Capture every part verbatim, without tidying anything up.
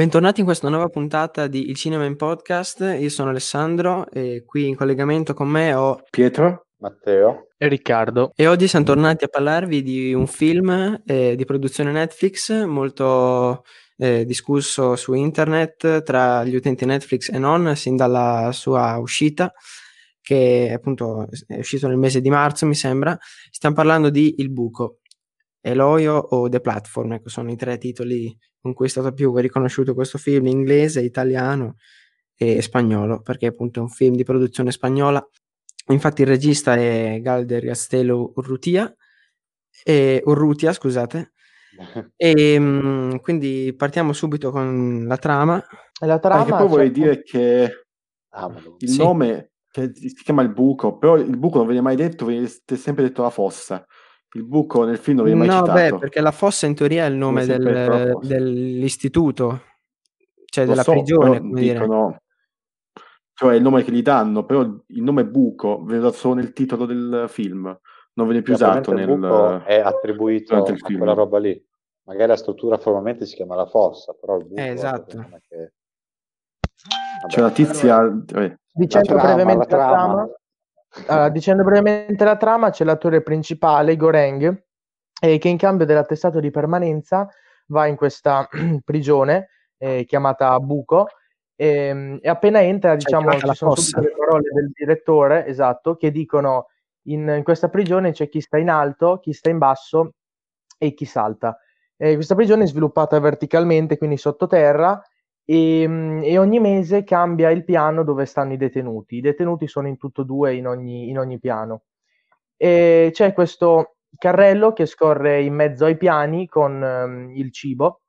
Bentornati in questa nuova puntata di Il Cinema in Podcast. Io sono Alessandro e qui in collegamento con me ho Pietro, Matteo e Riccardo. E oggi siamo tornati a parlarvi di un film eh, di produzione Netflix molto eh, discusso su internet tra gli utenti Netflix e non sin dalla sua uscita, che appunto è uscito nel mese di marzo, mi sembra. Stiamo parlando di Il Buco, El Hoyo o The Platform, ecco, sono i tre titoli con cui è stato più riconosciuto questo film, inglese, italiano e spagnolo, perché appunto è un film di produzione spagnola. Infatti il regista è Galder Gaztelu-Urrutia, e, Urrutia, scusate, e mh, quindi partiamo subito con la trama. La trama Perché poi cioè... vorrei dire che ah, il sì. nome che si chiama Il Buco, però il buco non viene mai detto, viene sempre detto la fossa. Il buco nel film non viene mai no, citato. No, beh, perché la fossa in teoria è il nome del, dell'istituto, cioè Lo della so, prigione, come dicono, dire. Cioè il nome che gli danno, però il nome buco viene dato solo nel titolo del film, non viene più usato nel... Il buco è attribuito a quella roba lì. Magari la struttura formalmente si chiama la fossa, però il buco... Eh, esatto. È che... Vabbè, cioè la tizia... Allora, eh. Dicendo la trama, brevemente la trama... La trama. Allora, dicendo brevemente la trama, c'è l'attore principale Goreng eh, che in cambio dell'attestato di permanenza va in questa prigione eh, chiamata Buco eh, e appena entra, diciamo, ci sono tutte le parole del direttore, esatto, che dicono in, in questa prigione c'è chi sta in alto, chi sta in basso e chi salta. Eh, questa prigione è sviluppata verticalmente, quindi sottoterra, E, e ogni mese cambia il piano dove stanno i detenuti. I detenuti sono in tutto due in ogni, in ogni piano. E c'è questo carrello che scorre in mezzo ai piani con um, il cibo,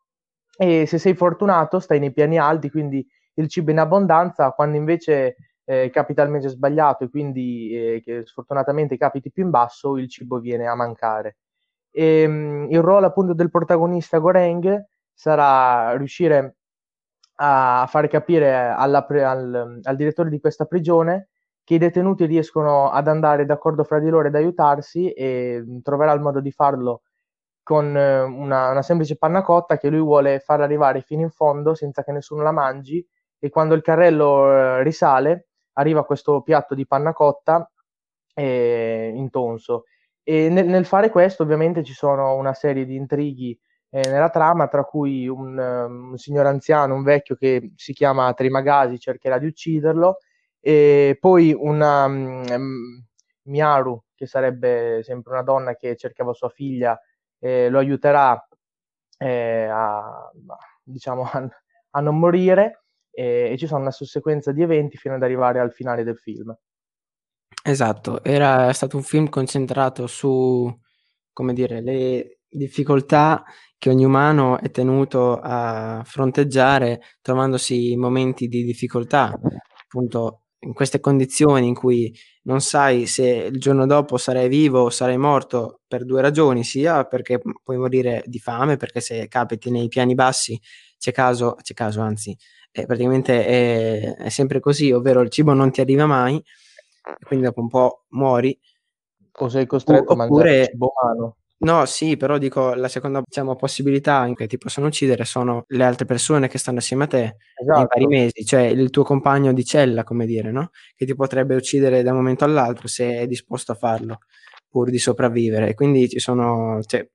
e se sei fortunato stai nei piani alti, quindi il cibo in abbondanza. Quando invece eh, capita il mese sbagliato e quindi eh, che sfortunatamente capiti più in basso, il cibo viene a mancare. E, um, il ruolo appunto del protagonista Goreng sarà riuscire a far capire alla pre- al, al direttore di questa prigione che i detenuti riescono ad andare d'accordo fra di loro ed aiutarsi, e troverà il modo di farlo con una, una semplice panna cotta che lui vuole far arrivare fino in fondo senza che nessuno la mangi, e quando il carrello risale arriva questo piatto di panna cotta eh, intonso. E nel, nel fare questo ovviamente ci sono una serie di intrighi nella trama, tra cui un, un signor anziano, un vecchio che si chiama Trimagasi, cercherà di ucciderlo, e poi una um, Miaru, che sarebbe sempre una donna che cercava sua figlia, eh, lo aiuterà eh, a, diciamo, a, a non morire, eh, e ci sono una sussequenza di eventi fino ad arrivare al finale del film. Esatto, era stato un film concentrato su, come dire, le difficoltà che ogni umano è tenuto a fronteggiare trovandosi in momenti di difficoltà, appunto in queste condizioni in cui non sai se il giorno dopo sarai vivo o sarai morto, per due ragioni: sia perché puoi morire di fame, perché se capiti nei piani bassi c'è caso, c'è caso anzi è praticamente è, è sempre così, ovvero il cibo non ti arriva mai, quindi dopo un po' muori, o sei costretto o, a mangiare cibo umano. No, sì, però dico, la seconda, diciamo, possibilità in cui ti possono uccidere sono le altre persone che stanno assieme a te, esatto, nei vari mesi, cioè il tuo compagno di cella, come dire, no? Che ti potrebbe uccidere da un momento all'altro se è disposto a farlo pur di sopravvivere. Quindi ci sono, cioè,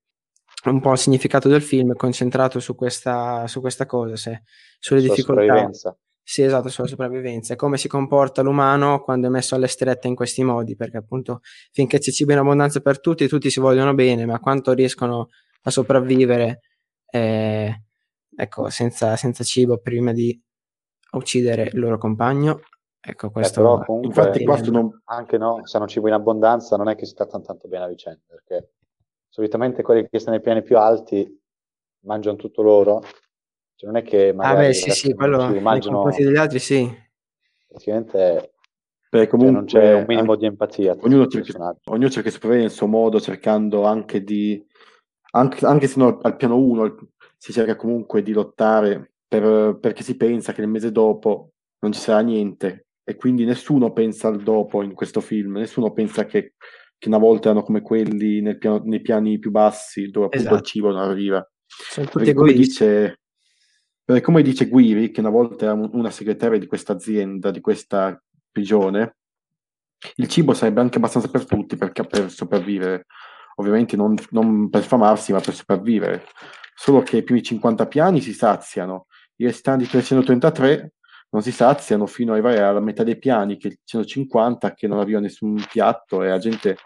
un po' il significato del film è concentrato su questa, su questa cosa, se, sulle sulla difficoltà. Sì, esatto, sulla sopravvivenza, e come si comporta l'umano quando è messo alle strette in questi modi, perché appunto finché c'è cibo in abbondanza per tutti, tutti si vogliono bene, ma quanto riescono a sopravvivere eh, ecco, senza, senza cibo prima di uccidere il loro compagno. Ecco, questo eh, però, comunque, infatti questo non... anche no, se hanno cibo in abbondanza non è che si tratta tanto bene a vicenda, perché solitamente quelli che stanno nei piani più alti mangiano tutto loro. Cioè non è che magari ah beh, sì, sì, quello, immagino, degli altri, sì. Praticamente beh, comunque, cioè non c'è un minimo anche di empatia. Ognuno cerca, ognuno cerca di sopravvivere nel suo modo, cercando anche di, anche, anche se no al piano uno si cerca comunque di lottare per, perché si pensa che nel mese dopo non ci sarà niente, e quindi nessuno pensa al dopo in questo film, nessuno pensa che, che una volta erano come quelli nel piano, nei piani più bassi dove appunto esatto, il cibo non arriva. Sono tutti egoisti. Dice Perché come dice Guiri, che una volta era una segretaria di questa azienda, di questa prigione, il cibo sarebbe anche abbastanza per tutti, perché per sopravvivere, ovviamente non, non per famarsi, ma per sopravvivere. Solo che i primi cinquanta piani si saziano, i restanti trecentotrentatré non si saziano fino ad arrivare alla metà dei piani, che centocinquanta, che non arriva nessun piatto e la gente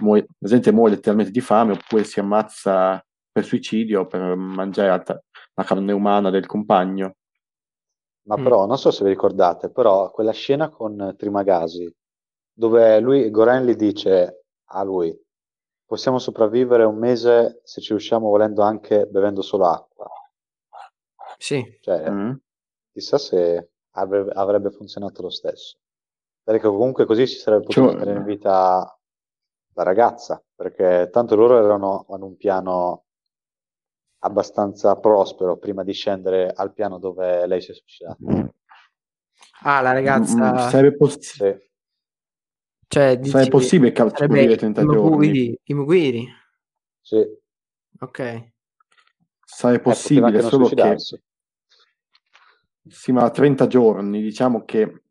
muore, la gente muore letteralmente di fame, oppure si ammazza per suicidio, per mangiare la, ta- la carne umana del compagno. Ma mm. però, non so se vi ricordate, però quella scena con Trimagasi, dove lui, Goreng gli dice a lui: possiamo sopravvivere un mese se ci riusciamo, volendo anche bevendo solo acqua. Sì. Cioè, mm. chissà se avrebbe, avrebbe funzionato lo stesso. Perché comunque così si sarebbe potuto mettere in vita la ragazza, perché tanto loro erano ad un piano abbastanza prospero prima di scendere al piano dove lei si è suicidata. Ah, la ragazza... Mm, sarebbe possibile. Sì. Cioè, dici, è possibile catturare trenta giorni i Mughiri? Sì. Ok. Sarebbe possibile, eh, solo che sì, ma trenta giorni, diciamo che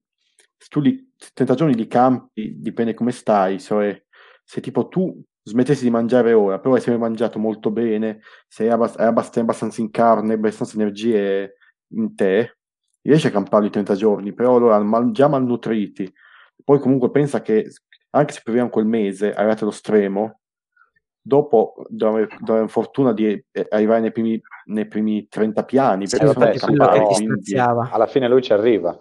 se tu li trenta giorni li campi, dipende come stai, cioè se tipo tu smettessi di mangiare ora, però hai sempre mangiato molto bene, sei abbast- abbast- abbastanza in carne, abbastanza energie in te, riesci a camparli trenta giorni, però allora mal- già malnutriti. Poi comunque pensa che anche se proviamo quel mese, arrivate allo stremo, dopo dovremmo fortuna di arrivare nei primi, nei primi trenta piani, perché sì, sono campano, quindi... alla fine lui ci arriva.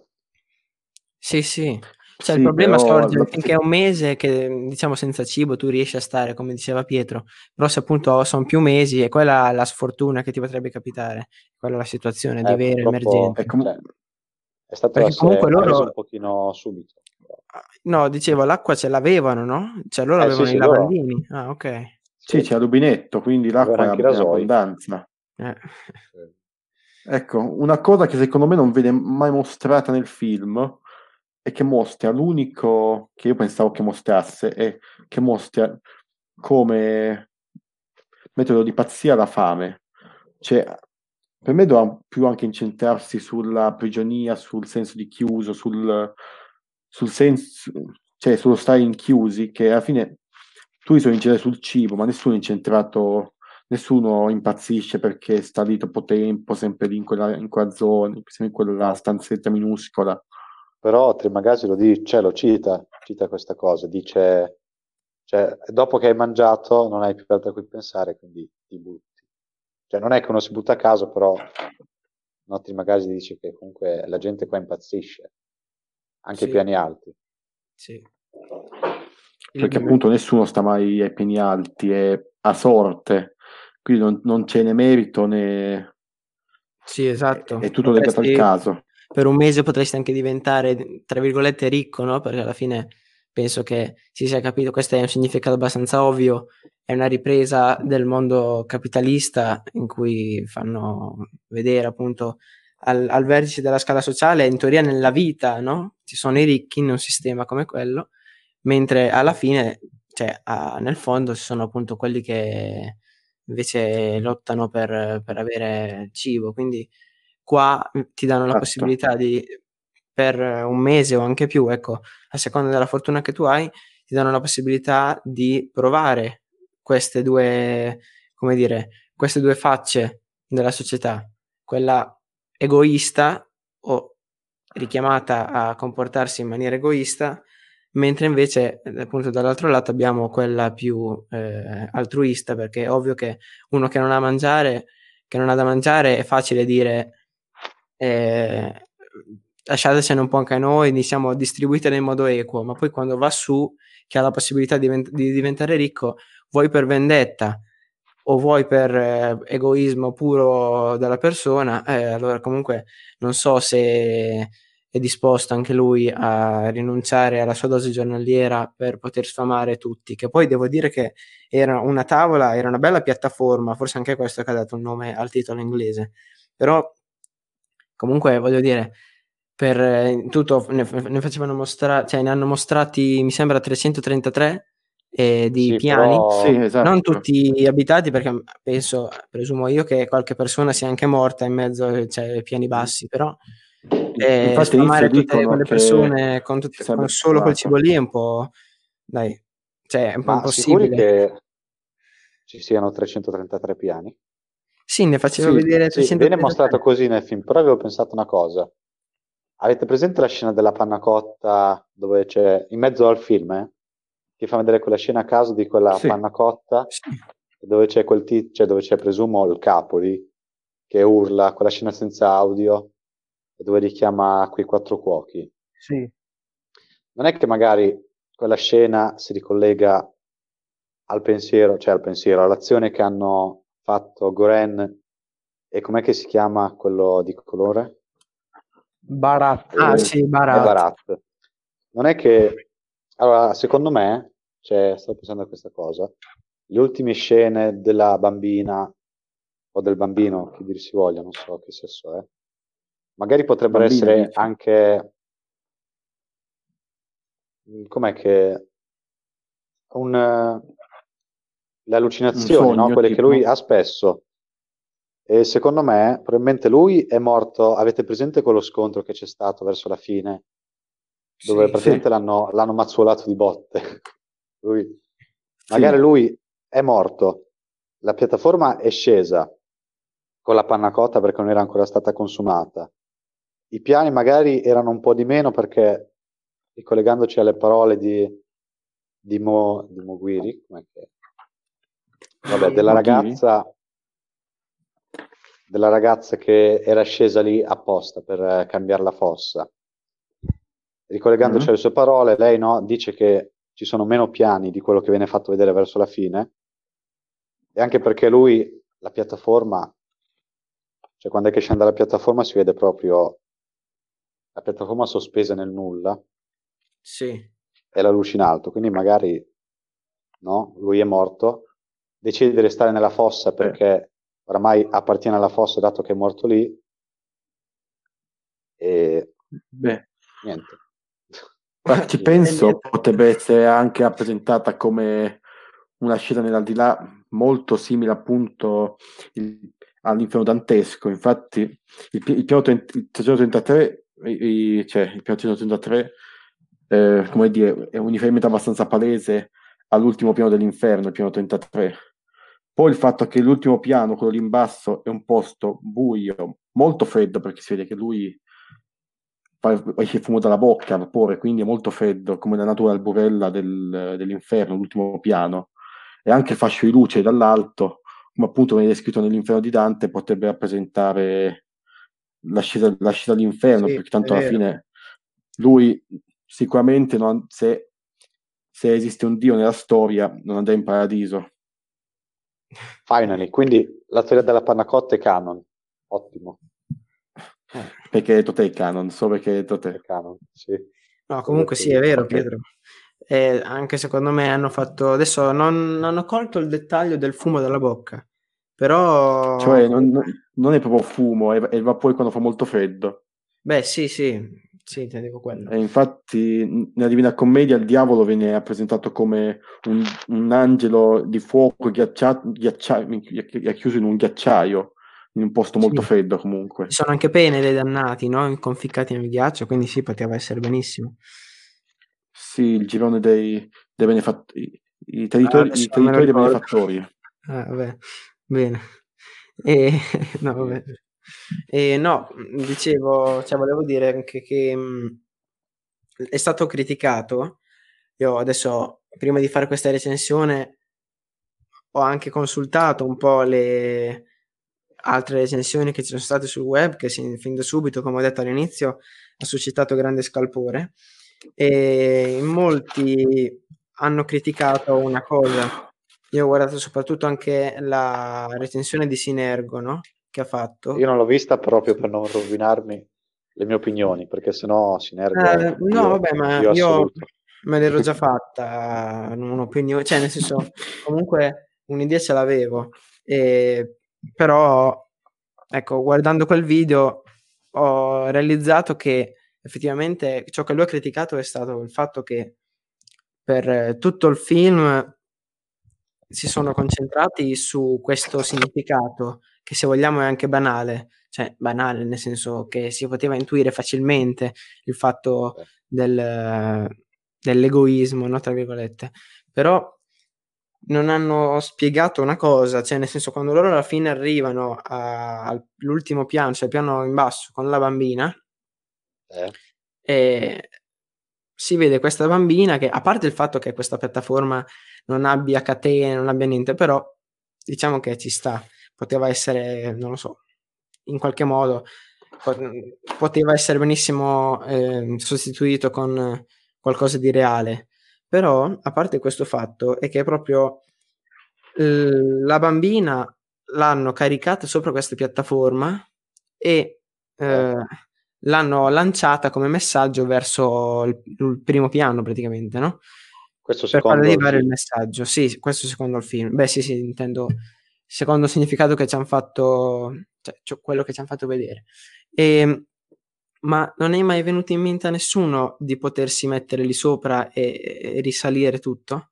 Sì, sì. Cioè, sì, il problema sorge alla... finché è un mese che, diciamo, senza cibo tu riesci a stare, come diceva Pietro, però se appunto sono più mesi è quella la sfortuna che ti potrebbe capitare, quella è la situazione eh, di vera emergenza. È, com... cioè, è stato perché comunque loro... un pochino subito. No, dicevo, l'acqua ce l'avevano, no? Cioè loro eh, avevano sì, i lavandini. Loro... Ah, ok. Sì, sì, c'è il rubinetto, quindi l'acqua è in abbondanza. Eh. Ecco, una cosa che secondo me non viene mai mostrata nel film e che mostra, l'unico che io pensavo che mostrasse, è che mostra come metodo di pazzia la fame. Cioè, per me doveva più anche incentrarsi sulla prigionia, sul senso di chiuso, sul... sul senso, cioè sullo stare inchiusi, che alla fine tu sono incentrato sul cibo, ma nessuno è incentrato, nessuno impazzisce perché sta lì troppo tempo, sempre lì in quella, in quella zona, sempre in quella stanzetta minuscola. Però Trimagasi lo dice, cioè, lo cita, cita questa cosa, dice, cioè, dopo che hai mangiato non hai più altro a cui pensare, quindi ti butti. Cioè non è che uno si butta a caso, però no, Trimagasi dice che comunque la gente qua impazzisce. Anche sì. Piani alti. Sì. Perché appunto nessuno sta mai ai piani alti, è a sorte, quindi non, non ce n'è merito né... Sì, esatto. È, è tutto potresti, legato al caso. Per un mese potresti anche diventare, tra virgolette, ricco, no? Perché alla fine penso che si sia capito, questo è un significato abbastanza ovvio, è una ripresa del mondo capitalista in cui fanno vedere appunto... Al, al vertice della scala sociale, in teoria nella vita, no? Ci sono i ricchi in un sistema come quello, mentre alla fine, cioè a, nel fondo, ci sono appunto quelli che invece lottano per, per avere cibo. Quindi qua ti danno la certo. possibilità di, per un mese o anche più, ecco, a seconda della fortuna che tu hai, ti danno la possibilità di provare queste due, come dire, queste due facce della società, quella egoista o richiamata a comportarsi in maniera egoista, mentre invece appunto dall'altro lato abbiamo quella più eh, altruista, perché è ovvio che uno che non ha mangiare, che non ha da mangiare, è facile dire eh, lasciatecene un po' anche a noi, diciamo distribuitele in modo equo, ma poi quando va su che ha la possibilità di, divent- di diventare ricco, vuoi per vendetta o vuoi per eh, egoismo puro della persona, eh, allora comunque non so se è disposto anche lui a rinunciare alla sua dose giornaliera per poter sfamare tutti, che poi devo dire che era una tavola, era una bella piattaforma, forse anche questo che ha dato un nome al titolo inglese, però comunque voglio dire, per eh, tutto ne, ne facevano mostrare, cioè ne hanno mostrati mi sembra trecentotrentatré, eh, di sì, piani, però... sì, esatto. Non tutti abitati, perché penso, presumo io, che qualche persona sia anche morta in mezzo, cioè, ai piani bassi, però eh, infatti sfamare tutte quelle persone con, tutte, con solo quel cibo lì è un po', dai, cioè è un po' ma impossibile. Sicuri che ci siano trecentotrentatré piani? Sì, ne facevo sì, vedere sì, viene mostrato così nel film, però avevo pensato una cosa. Avete presente la scena della panna cotta dove c'è, in mezzo al film, eh, che fa vedere quella scena a caso di quella sì. panna cotta sì. dove c'è quel t- cioè dove c'è presumo il capo lì che urla, quella scena senza audio dove richiama quei quattro cuochi. Sì. Non è che magari quella scena si ricollega al pensiero, cioè al pensiero, all'azione che hanno fatto Goreng e com'è che si chiama quello di colore? Barat. Ah, eh, sì, Barat. È Barat. Non è che... Allora, secondo me, cioè, sto pensando a questa cosa, le ultime scene della bambina o del bambino, che dir si voglia, non so che sesso è, magari potrebbero bambino, essere dice. Anche... Com'è che... un... le allucinazioni, sogno, no? Quelle tipo. Che lui ha spesso, e secondo me probabilmente lui è morto. Avete presente quello scontro che c'è stato verso la fine dove sì, praticamente sì. l'hanno, l'hanno mazzuolato di botte lui. Sì. Magari lui è morto, la piattaforma è scesa con la panna cotta perché non era ancora stata consumata, i piani magari erano un po' di meno perché, ricollegandoci alle parole di di, Mo, di Moguiri, com'è che vabbè, della ragazza della ragazza che era scesa lì apposta per eh, cambiare la fossa, ricollegandoci mm-hmm. alle sue parole, lei no, dice che ci sono meno piani di quello che viene fatto vedere verso la fine, e anche perché lui la piattaforma, cioè quando è che scende la piattaforma si vede proprio la piattaforma sospesa nel nulla, sì, e la luce in alto, quindi magari no, lui è morto, decide di restare nella fossa perché eh. oramai appartiene alla fossa dato che è morto lì, e beh, niente. Infatti penso niente. Potrebbe essere anche rappresentata come una scena nell'aldilà molto simile appunto il, all'inferno dantesco. Infatti il, il piano trecentotrentatré, il, cioè il piano trecentotrentatré eh, come dire, è un riferimento abbastanza palese all'ultimo piano dell'inferno, il piano trentatré. Poi il fatto che l'ultimo piano, quello lì in basso, è un posto buio, molto freddo, perché si vede che lui esce fumo dalla bocca, vapore, quindi è molto freddo, come la natura alburella del, dell'inferno, l'ultimo piano. E anche il fascio di luce dall'alto, come appunto viene descritto nell'inferno di Dante, potrebbe rappresentare l'ascesa, l'ascesa all'inferno, sì, perché tanto alla fine lui sicuramente non, se, se esiste un Dio nella storia, non andrà in paradiso. Finally, quindi la teoria della panna cotta è canon, ottimo, perché Tote è canon, so perché Tote è canon, sì. No, comunque sì, è vero Pietro, eh, anche secondo me hanno fatto, adesso non hanno colto il dettaglio del fumo dalla bocca, però cioè non, non è proprio fumo, è, è il vapore quando fa molto freddo. Beh sì sì, sì, intendevo quello. E infatti nella Divina Commedia il diavolo viene rappresentato come un, un angelo di fuoco ghiaccia, ghiaccia, chiuso in un ghiacciaio, in un posto molto sì. freddo comunque. Ci sono anche pene dei dannati, no? Conficcati nel ghiaccio, quindi sì, poteva essere benissimo. Sì, il girone dei, dei benefattori, i territori, ah, i territori dei benefattori. Ah, vabbè, bene. E... no, vabbè. Eh, no, dicevo, cioè volevo dire anche che mh, è stato criticato. Io adesso, prima di fare questa recensione, ho anche consultato un po' le altre recensioni che ci sono state sul web, che fin da subito, come ho detto all'inizio, ha suscitato grande scalpore, e molti hanno criticato una cosa. Io ho guardato soprattutto anche la recensione di Synergo, no? Che ha fatto. Io non l'ho vista proprio per non rovinarmi le mie opinioni, perché sennò Synergo eh, no io, vabbè ma io, io me l'ero già fatta un'opinione, cioè nel senso comunque un'idea ce l'avevo, e, però ecco, guardando quel video ho realizzato che effettivamente ciò che lui ha criticato è stato il fatto che per tutto il film si sono concentrati su questo significato che, se vogliamo, è anche banale, cioè banale nel senso che si poteva intuire facilmente il fatto del, dell'egoismo, no, tra virgolette, però non hanno spiegato una cosa, cioè nel senso, quando loro alla fine arrivano all'ultimo piano, cioè il piano in basso con la bambina, eh. e si vede questa bambina che, a parte il fatto che questa piattaforma non abbia catene, non abbia niente, però diciamo che ci sta, poteva essere, non lo so, in qualche modo poteva essere benissimo eh, sostituito con qualcosa di reale. Però, a parte questo fatto, è che proprio eh, la bambina l'hanno caricata sopra questa piattaforma e eh, l'hanno lanciata come messaggio verso il, il primo piano, praticamente, no? Questo per far arrivare il messaggio. Sì, questo secondo il film. Beh, sì, sì, intendo secondo il significato che ci hanno fatto, cioè quello che ci hanno fatto vedere. E... ma non è mai venuto in mente a nessuno di potersi mettere lì sopra e, e risalire tutto?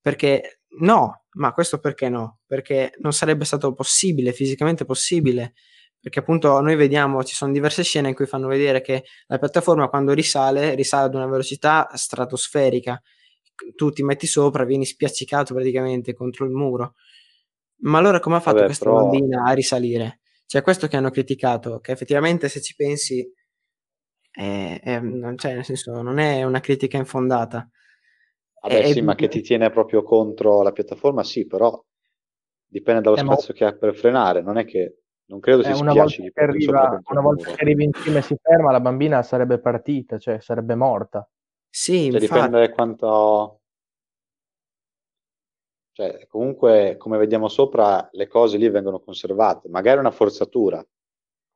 Perché no, ma questo perché no? Perché non sarebbe stato possibile, fisicamente possibile, perché appunto noi vediamo, ci sono diverse scene in cui fanno vedere che la piattaforma, quando risale, risale ad una velocità stratosferica, tu ti metti sopra, vieni spiaccicato praticamente contro il muro. Ma allora come ha fatto Vabbè, questa però... bambina a risalire? Cioè, questo che hanno criticato, che effettivamente, se ci pensi, È, è, cioè, nel senso, non è una critica infondata. Vabbè, è, sì, è... ma che ti tiene proprio contro la piattaforma, sì, però dipende dallo eh, spazio ma... che ha per frenare. Non è che, non credo si eh, una spiaci volta che arriva, una volta che arrivi in cima e si ferma, la bambina sarebbe partita, cioè sarebbe morta. Sì, cioè, infatti... dipende quanto, cioè, comunque, come vediamo sopra, le cose lì vengono conservate, magari una forzatura.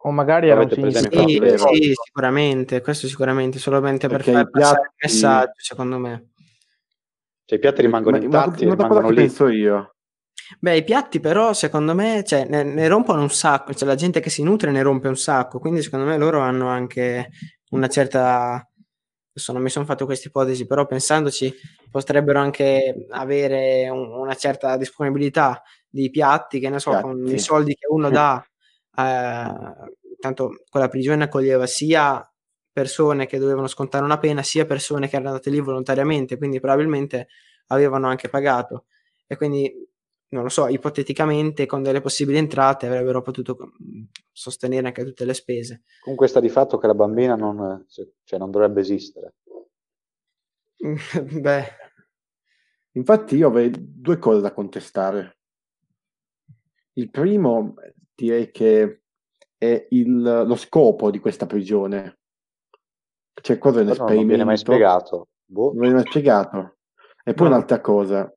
O magari era un significato. Sì, sì, sicuramente, questo sicuramente, solamente perché per far passare il messaggio, secondo me. Cioè, i piatti rimangono intatti, rimangono lì. Penso io. Beh, i piatti però, secondo me, cioè, ne, ne rompono un sacco, cioè la gente che si nutre ne rompe un sacco, quindi secondo me loro hanno anche una certa... Adesso non mi sono fatto questa ipotesi, però pensandoci potrebbero anche avere un, una certa disponibilità di piatti, che ne so, piatti. con i soldi che uno dà. Uh, tanto quella prigione accoglieva sia persone che dovevano scontare una pena, sia persone che erano andate lì volontariamente, quindi probabilmente avevano anche pagato, e quindi non lo so, ipoteticamente con delle possibili entrate avrebbero potuto sostenere anche tutte le spese. Comunque sta di fatto che la bambina non, cioè, non dovrebbe esistere. Beh, infatti io avrei due cose da contestare. Il primo, direi che è il, lo scopo di questa prigione. Cioè, cosa è un esperimento? Non viene mai spiegato. Boh. Non viene mai spiegato. E poi no. un'altra cosa.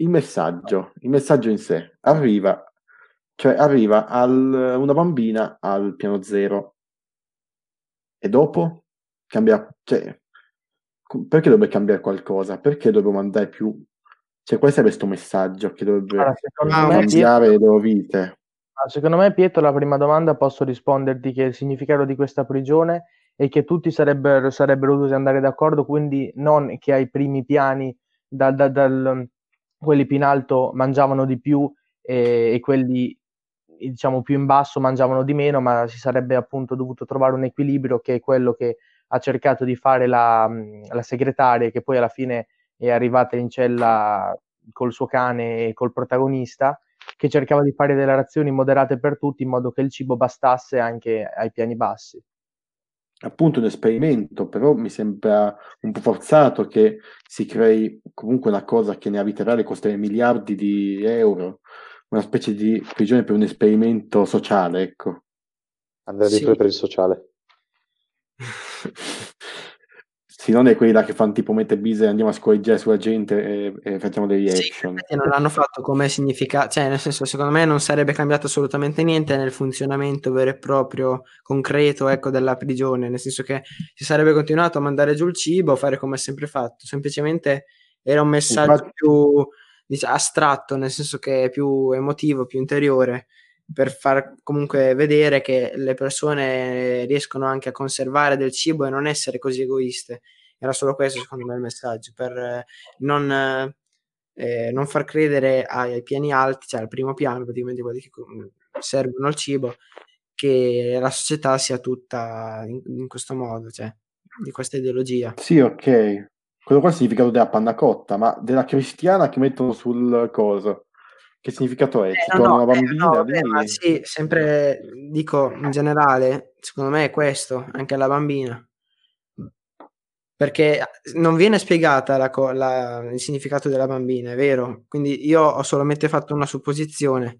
Il messaggio, il messaggio in sé. Arriva, cioè arriva al, una bambina al piano zero. E dopo? Cambia, cioè, perché dovrebbe cambiare qualcosa? Perché dobbiamo andare più... Cioè, questo è questo messaggio che dovrebbe allora, cambiare Pietro, le loro vite. Secondo me, Pietro, la prima domanda posso risponderti che il significato di questa prigione è che tutti sarebbero, sarebbero dovuti andare d'accordo, quindi non che ai primi piani, da, da, dal, quelli più in alto mangiavano di più e, e quelli, diciamo, più in basso mangiavano di meno, ma si sarebbe appunto dovuto trovare un equilibrio, che è quello che ha cercato di fare la, la segretaria, che poi alla fine è arrivata in cella col suo cane e col protagonista, che cercava di fare delle razioni moderate per tutti, in modo che il cibo bastasse anche ai piani bassi. Appunto un esperimento, però mi sembra un po' forzato che si crei comunque una cosa che nella vita reale costa miliardi di euro, una specie di prigione per un esperimento sociale, ecco. Andare sì. per il sociale. Sì, non è quella che fanno tipo mette bise e andiamo a scorreggere sulla gente e, e facciamo dei reaction. Sì, non l'hanno fatto come significa, cioè nel senso, secondo me non sarebbe cambiato assolutamente niente nel funzionamento vero e proprio, concreto, ecco, della prigione, nel senso che si sarebbe continuato a mandare giù il cibo, a fare come è sempre fatto, semplicemente era un messaggio Infatti... più diciamo, astratto, nel senso che è più emotivo, più interiore, per far comunque vedere che le persone riescono anche a conservare del cibo e non essere così egoiste, Era solo questo, secondo me, il messaggio, per non, eh, non far credere ai piani alti, cioè al primo piano, praticamente quelli che servono al cibo, che la società sia tutta in, in questo modo, cioè di questa ideologia. Sì, ok. Quello qua è il significato della panna cotta, ma della cristiana che mettono sul coso. Che significato è? Eh, no, no, una bambina, eh, no, beh, ma sì, sempre dico in generale, secondo me è questo, anche alla bambina. Perché non viene spiegata la co- la, il significato della bambina, è vero? Quindi io ho solamente fatto una supposizione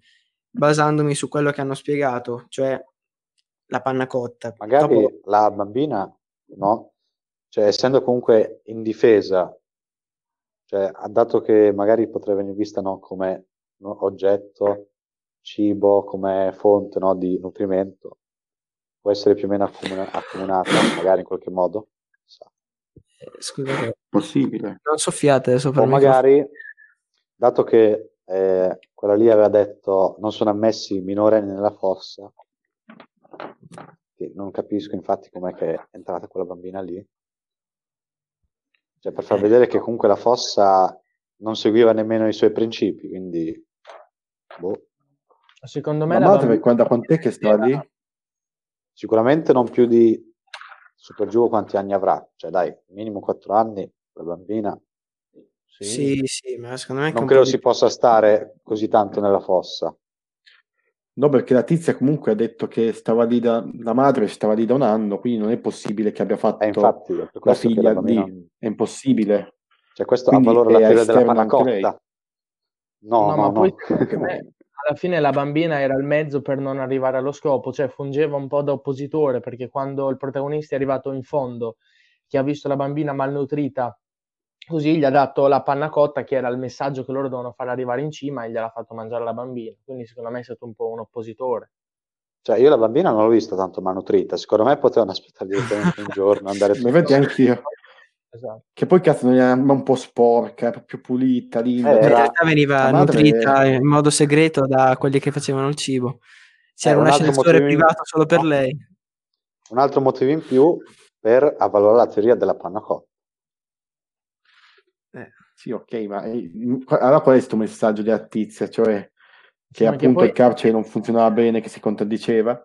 basandomi su quello che hanno spiegato, cioè la panna cotta. Magari dopo... la bambina, no? Cioè, essendo comunque indifesa, cioè, dato che magari potrebbe venire vista, no, come oggetto, cibo, come fonte, no, di nutrimento, può essere più o meno accomuna- accomunata, magari in qualche modo. Scusate, possibile. Non soffiate adesso per o magari, dato che eh, quella lì aveva detto non sono ammessi minorenni nella fossa, che non capisco infatti com'è che è entrata quella bambina lì, cioè per far vedere che comunque la fossa non seguiva nemmeno i suoi principi, quindi boh. Secondo me la bambina... da quant'è che stava lì? Sicuramente non più di super giù quanti anni avrà, cioè dai, minimo quattro anni la bambina. Sì, sì, sì, ma secondo me non credo di... si possa stare così tanto nella fossa. No, perché la tizia comunque ha detto che stava lì da la madre stava lì da un anno, quindi non è possibile che abbia fatto eh, infatti, per la figlia la lì, è impossibile. Cioè questo quindi ha valore la teoria della panna cotta. No, no, no, ma poi no. Alla fine la bambina era il mezzo per non arrivare allo scopo, cioè fungeva un po' da oppositore, perché quando il protagonista è arrivato in fondo, che ha visto la bambina malnutrita, così gli ha dato la panna cotta, che era il messaggio che loro dovevano far arrivare in cima, e gliel'ha fatto mangiare la bambina. Quindi secondo me è stato un po' un oppositore. Cioè io la bambina non l'ho vista tanto malnutrita, secondo me potevano aspettare direttamente un giorno, andare più. Vedi anch'io. Esatto. Che poi cazzo non era un po' sporca, più pulita lì, eh, in realtà veniva nutrita era... in modo segreto da quelli che facevano il cibo, c'era eh, un, un ascensore privato in... solo per lei. Un altro motivo in più per avvalorare la teoria della panna cotta. eh. Sì, ok, ma allora qual è questo messaggio della tizia, cioè che sì, appunto poi... il carcere non funzionava bene, che si contraddiceva?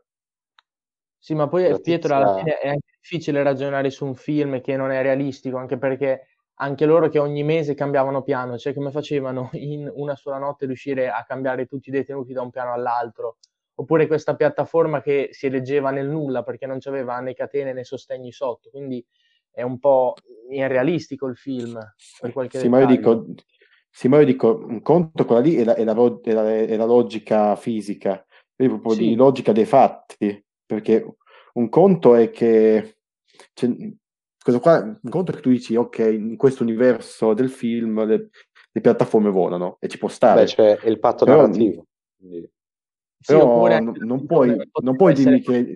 Sì, ma poi Pietro, alla fine è anche difficile ragionare su un film che non è realistico, anche perché anche loro che ogni mese cambiavano piano, cioè come facevano in una sola notte riuscire a cambiare tutti i detenuti da un piano all'altro? Oppure questa piattaforma che si eleggeva nel nulla perché non c'aveva né catene né sostegni sotto, quindi è un po' irrealistico il film. Per qualche sì, ma io dico, sì, ma io dico, un conto quella lì è la, è la, è la, è la logica fisica, è proprio sì. Di logica dei fatti. Perché un conto è che cioè, questo qua, un conto è che tu dici ok, in questo universo del film le, le piattaforme volano e ci può stare. Beh, cioè, è il patto però, narrativo. Quindi... Però sì, non, non puoi, non puoi dirmi che...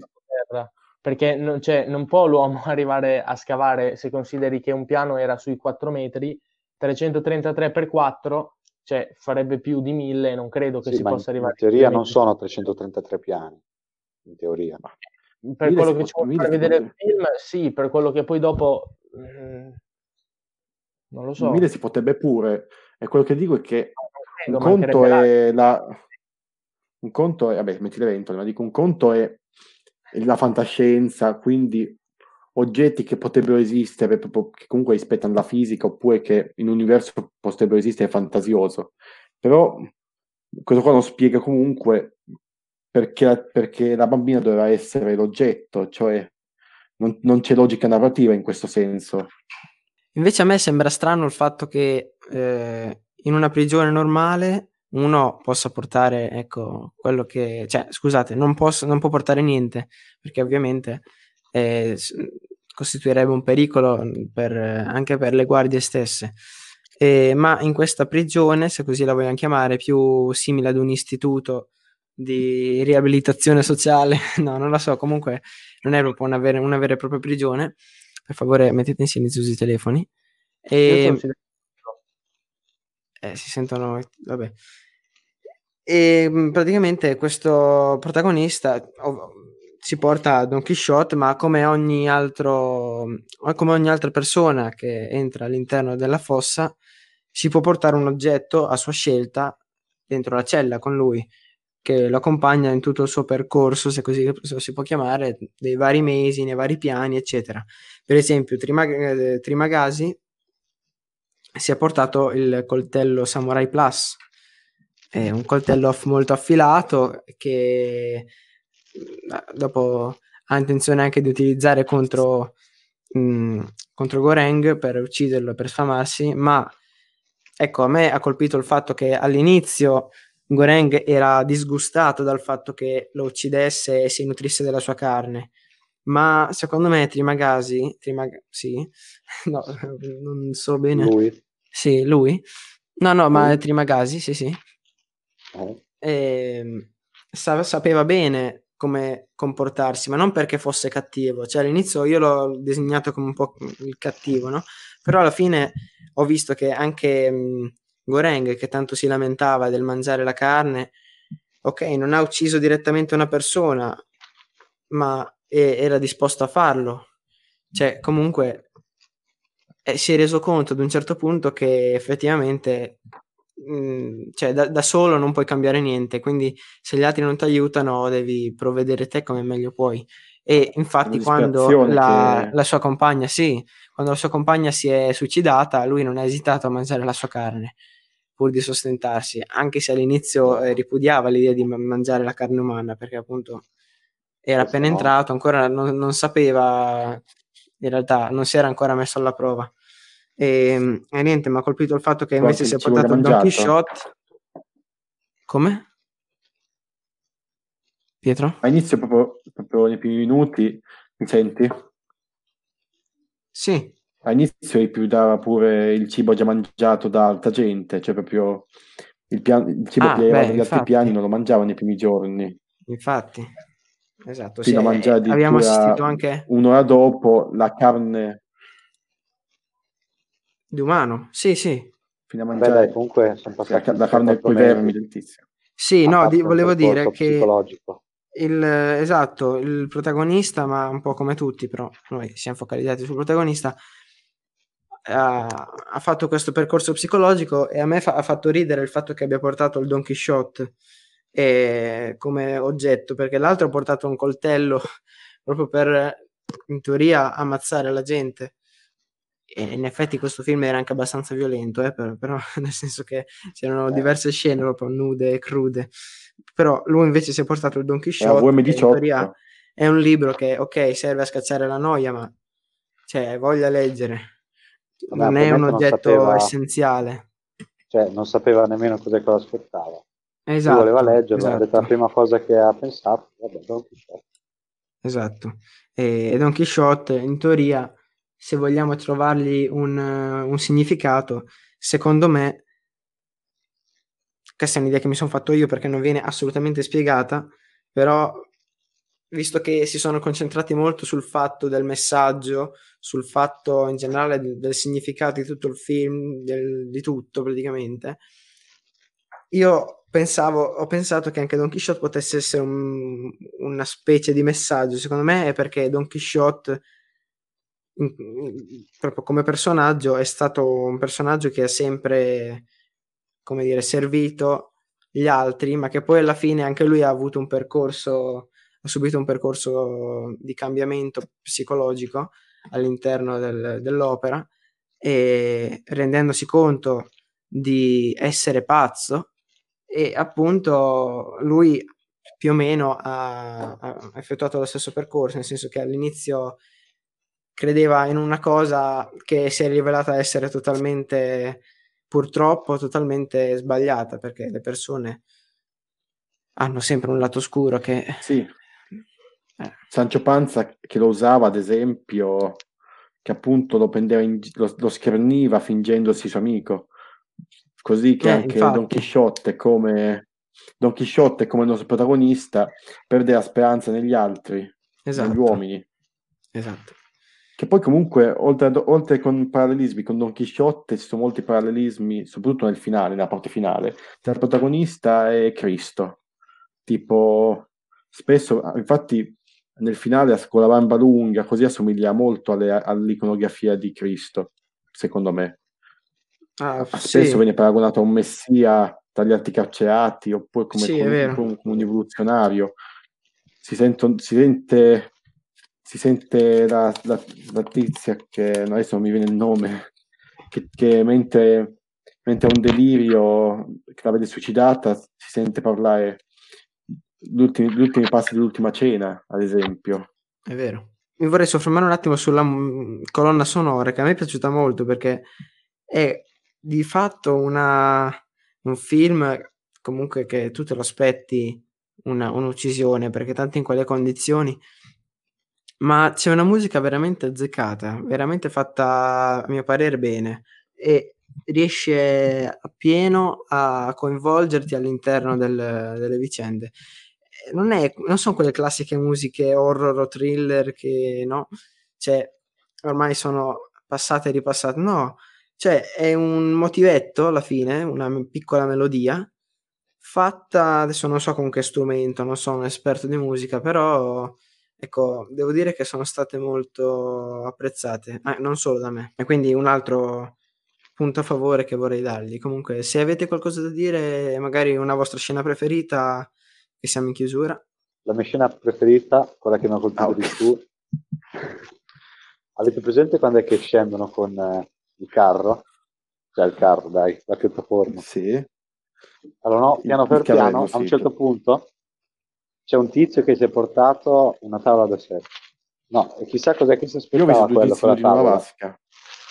Perché non, cioè, non può l'uomo arrivare a scavare, se consideri che un piano era sui quattro metri, trecentotrentatré per quattro, cioè farebbe più di mille, non credo che sì, si possa arrivare. In teoria non sono trecentotrentatré piani. In teoria, ma per quello che ci vuole far vedere il film, sì, per quello che poi dopo mh, non lo so. Mille si potrebbe pure, e quello che dico è che credo, un conto è la un conto è vabbè, metti le ventole, ma dico un conto è la fantascienza, quindi oggetti che potrebbero esistere che comunque rispettano la fisica oppure che in un universo potrebbero esistere fantasioso. Però questo qua non spiega comunque Perché la, perché la bambina doveva essere l'oggetto, cioè non, non c'è logica narrativa in questo senso. Invece a me sembra strano il fatto che eh, in una prigione normale uno possa portare, ecco, quello che... Cioè, scusate, non, posso, non può portare niente, perché ovviamente eh, costituirebbe un pericolo per, anche per le guardie stesse. Eh, ma in questa prigione, se così la vogliamo chiamare, più simile ad un istituto di riabilitazione sociale, no, non la so, comunque non è proprio una vera, una vera e propria prigione. Per favore mettete in silenzio i telefoni e... eh, si sentono, vabbè. E praticamente questo protagonista ov- si porta Don Quixote, ma come ogni altro, come ogni altra persona che entra all'interno della fossa, si può portare un oggetto a sua scelta dentro la cella con lui, che lo accompagna in tutto il suo percorso, se così si può chiamare, dei vari mesi, nei vari piani, eccetera. Per esempio, Trimag- Trimagasi si è portato il coltello Samurai Plus, è un coltello aff- molto affilato che dopo ha intenzione anche di utilizzare contro, mh, contro Goreng per ucciderlo, per sfamarsi. Ma ecco, a me ha colpito il fatto che all'inizio Goreng era disgustato dal fatto che lo uccidesse e si nutrisse della sua carne, ma secondo me Trimagasi, Trimag- sì, no, non so bene. Lui? Sì, lui. No, no, lui. Ma Trimagasi, sì, sì. Oh. E, sa- sapeva bene come comportarsi, ma non perché fosse cattivo. Cioè, all'inizio io l'ho disegnato come un po' il cattivo, no? Però alla fine ho visto che anche mh, Goreng, che tanto si lamentava del mangiare la carne, ok, non ha ucciso direttamente una persona, ma e- era disposto a farlo. Cioè, comunque eh, si è reso conto ad un certo punto che effettivamente mh, cioè, da-, da solo non puoi cambiare niente, quindi se gli altri non ti aiutano devi provvedere te come meglio puoi. E infatti quando la, che... la sua compagna sì, quando la sua compagna si è suicidata, lui non ha esitato a mangiare la sua carne pur di sostentarsi, anche se all'inizio eh, ripudiava l'idea di mangiare la carne umana, perché appunto era appena no. entrato, ancora non, non sapeva, in realtà non si era ancora messo alla prova. E, e niente, mi ha colpito il fatto che invece si è portato un Don Quixote. Come? Pietro? All'inizio proprio, proprio nei primi minuti, mi senti? Sì. All'inizio rifiutava pure il cibo già mangiato da altra gente, cioè proprio il, pian- il cibo ah, che aveva negli altri piani non lo mangiava nei primi giorni. Infatti, esatto. Sì, abbiamo assistito anche un'ora dopo la carne di umano, sì, sì. Fino a mangiare. Beh, dai, comunque sono passati la, la carne coi vermi del tizio. Sì, no, di- volevo dire che il, esatto, il protagonista, ma un po' come tutti, però noi siamo focalizzati sul protagonista, ha, ha fatto questo percorso psicologico, e a me fa, ha fatto ridere il fatto che abbia portato il Don Quixote eh, come oggetto, perché l'altro ha portato un coltello proprio per, in teoria, ammazzare la gente. E in effetti questo film era anche abbastanza violento, eh, però, però nel senso che c'erano diverse scene proprio nude e crude. Però lui invece si è portato il Don Quixote, eh, che in teoria è un libro che, ok, serve a scacciare la noia, ma cioè, voglia leggere. Vabbè, non è un oggetto non sapeva, essenziale. Cioè, non sapeva nemmeno cos'è che lo aspettava. Esatto. Lui voleva leggerlo, esatto. Ha detto la prima cosa che ha pensato, vabbè, Don Quixote. Esatto. E, e Don Quixote, in teoria, se vogliamo trovargli un, un significato, secondo me, questa è un'idea che mi sono fatto io perché non viene assolutamente spiegata, però visto che si sono concentrati molto sul fatto del messaggio, sul fatto in generale del, del significato di tutto il film, del, di tutto praticamente, io pensavo, ho pensato che anche Don Quixote potesse essere un, una specie di messaggio. Secondo me è perché Don Quixote in, in, proprio come personaggio è stato un personaggio che ha sempre, come dire, servito gli altri, ma che poi alla fine anche lui ha avuto un percorso, ha subito un percorso di cambiamento psicologico all'interno del, dell'opera, e rendendosi conto di essere pazzo, e appunto lui più o meno ha, ha effettuato lo stesso percorso, nel senso che all'inizio credeva in una cosa che si è rivelata essere totalmente, purtroppo totalmente sbagliata, perché le persone hanno sempre un lato scuro che sì. eh. Sancho Panza, che lo usava ad esempio, che appunto lo prendeva in, lo, lo scherniva fingendosi suo amico, così che eh, anche infatti. Don Quixote come Don Quixote come nostro protagonista perde la speranza negli altri, esatto. negli uomini, esatto. Che poi comunque, oltre, ad, oltre con parallelismi, con Don Quixote ci sono molti parallelismi, soprattutto nel finale, nella parte finale, tra il protagonista e Cristo. Tipo, spesso, infatti, nel finale con la barba lunga, così assomiglia molto alle, all'iconografia di Cristo, secondo me. Ah, spesso sì. Viene paragonato a un messia dagli altri carcerati, oppure come, sì, come, come un rivoluzionario. Si, sento, si sente, si sente la, la, la tizia che adesso non mi viene il nome, che, che mentre mentre ha un delirio, che la vede suicidata, si sente parlare gli ultimi, gli ultimi passi dell'ultima cena, ad esempio. È vero. Mi vorrei soffermare un attimo sulla m- colonna sonora, che a me è piaciuta molto, perché è di fatto una, un film comunque che tu te lo aspetti una, un'uccisione, perché tanto in quelle condizioni, ma c'è una musica veramente azzeccata, veramente fatta a mio parere bene, e riesce appieno a coinvolgerti all'interno del, delle vicende. Non, è, non sono quelle classiche musiche horror o thriller che no, cioè ormai sono passate e ripassate, no, cioè è un motivetto alla fine, una piccola melodia fatta, adesso non so con che strumento, non sono un esperto di musica, però ecco, devo dire che sono state molto apprezzate, eh, non solo da me, e quindi un altro punto a favore che vorrei dargli. Comunque, se avete qualcosa da dire, magari una vostra scena preferita, che siamo in chiusura. La mia scena preferita, quella che mi ha colpito ah, okay. di più. Avete presente quando è che scendono con eh, il carro? Cioè il carro, dai, la piattaforma. Sì. Allora no, piano il, per il piano, a un certo punto c'è un tizio che si è portato una tavola da sé. No, e chissà cos'è che si aspettava quello con la tavola. Vasca.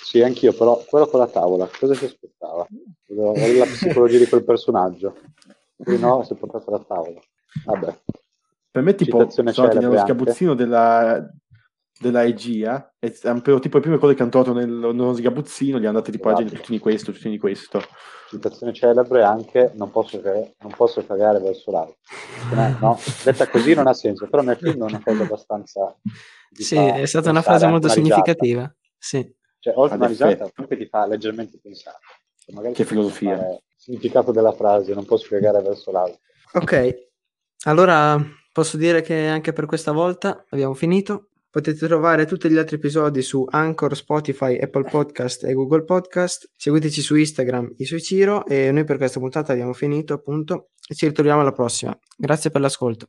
Sì, anch'io, però quello con la tavola, cosa si aspettava? La psicologia di quel personaggio. Quindi no, si è portato la tavola. Vabbè. Per me tipo, sono nello sgabuzzino della, della Egea, e tipo le prime cose che hanno trovato nel, nello sgabuzzino, gli hanno dato tipo esatto. la gente, tutti di questo, tutti di questo. Citazione celebre anche, non posso cagare, non posso cagare verso l'alto. No, detta così non ha senso, però nel film è una cosa abbastanza... Sì, è stata una frase molto significativa. Sì. Cioè, oltre a una risata, comunque ti fa leggermente pensare. Cioè, magari che filosofia. Il significato della frase, non posso spiegare verso l'alto. Ok, allora posso dire che anche per questa volta abbiamo finito. Potete trovare tutti gli altri episodi su Anchor, Spotify, Apple Podcast e Google Podcast. Seguiteci su Instagram, iSoyciro, e noi per questa puntata abbiamo finito, appunto, e ci ritroviamo alla prossima. Grazie per l'ascolto.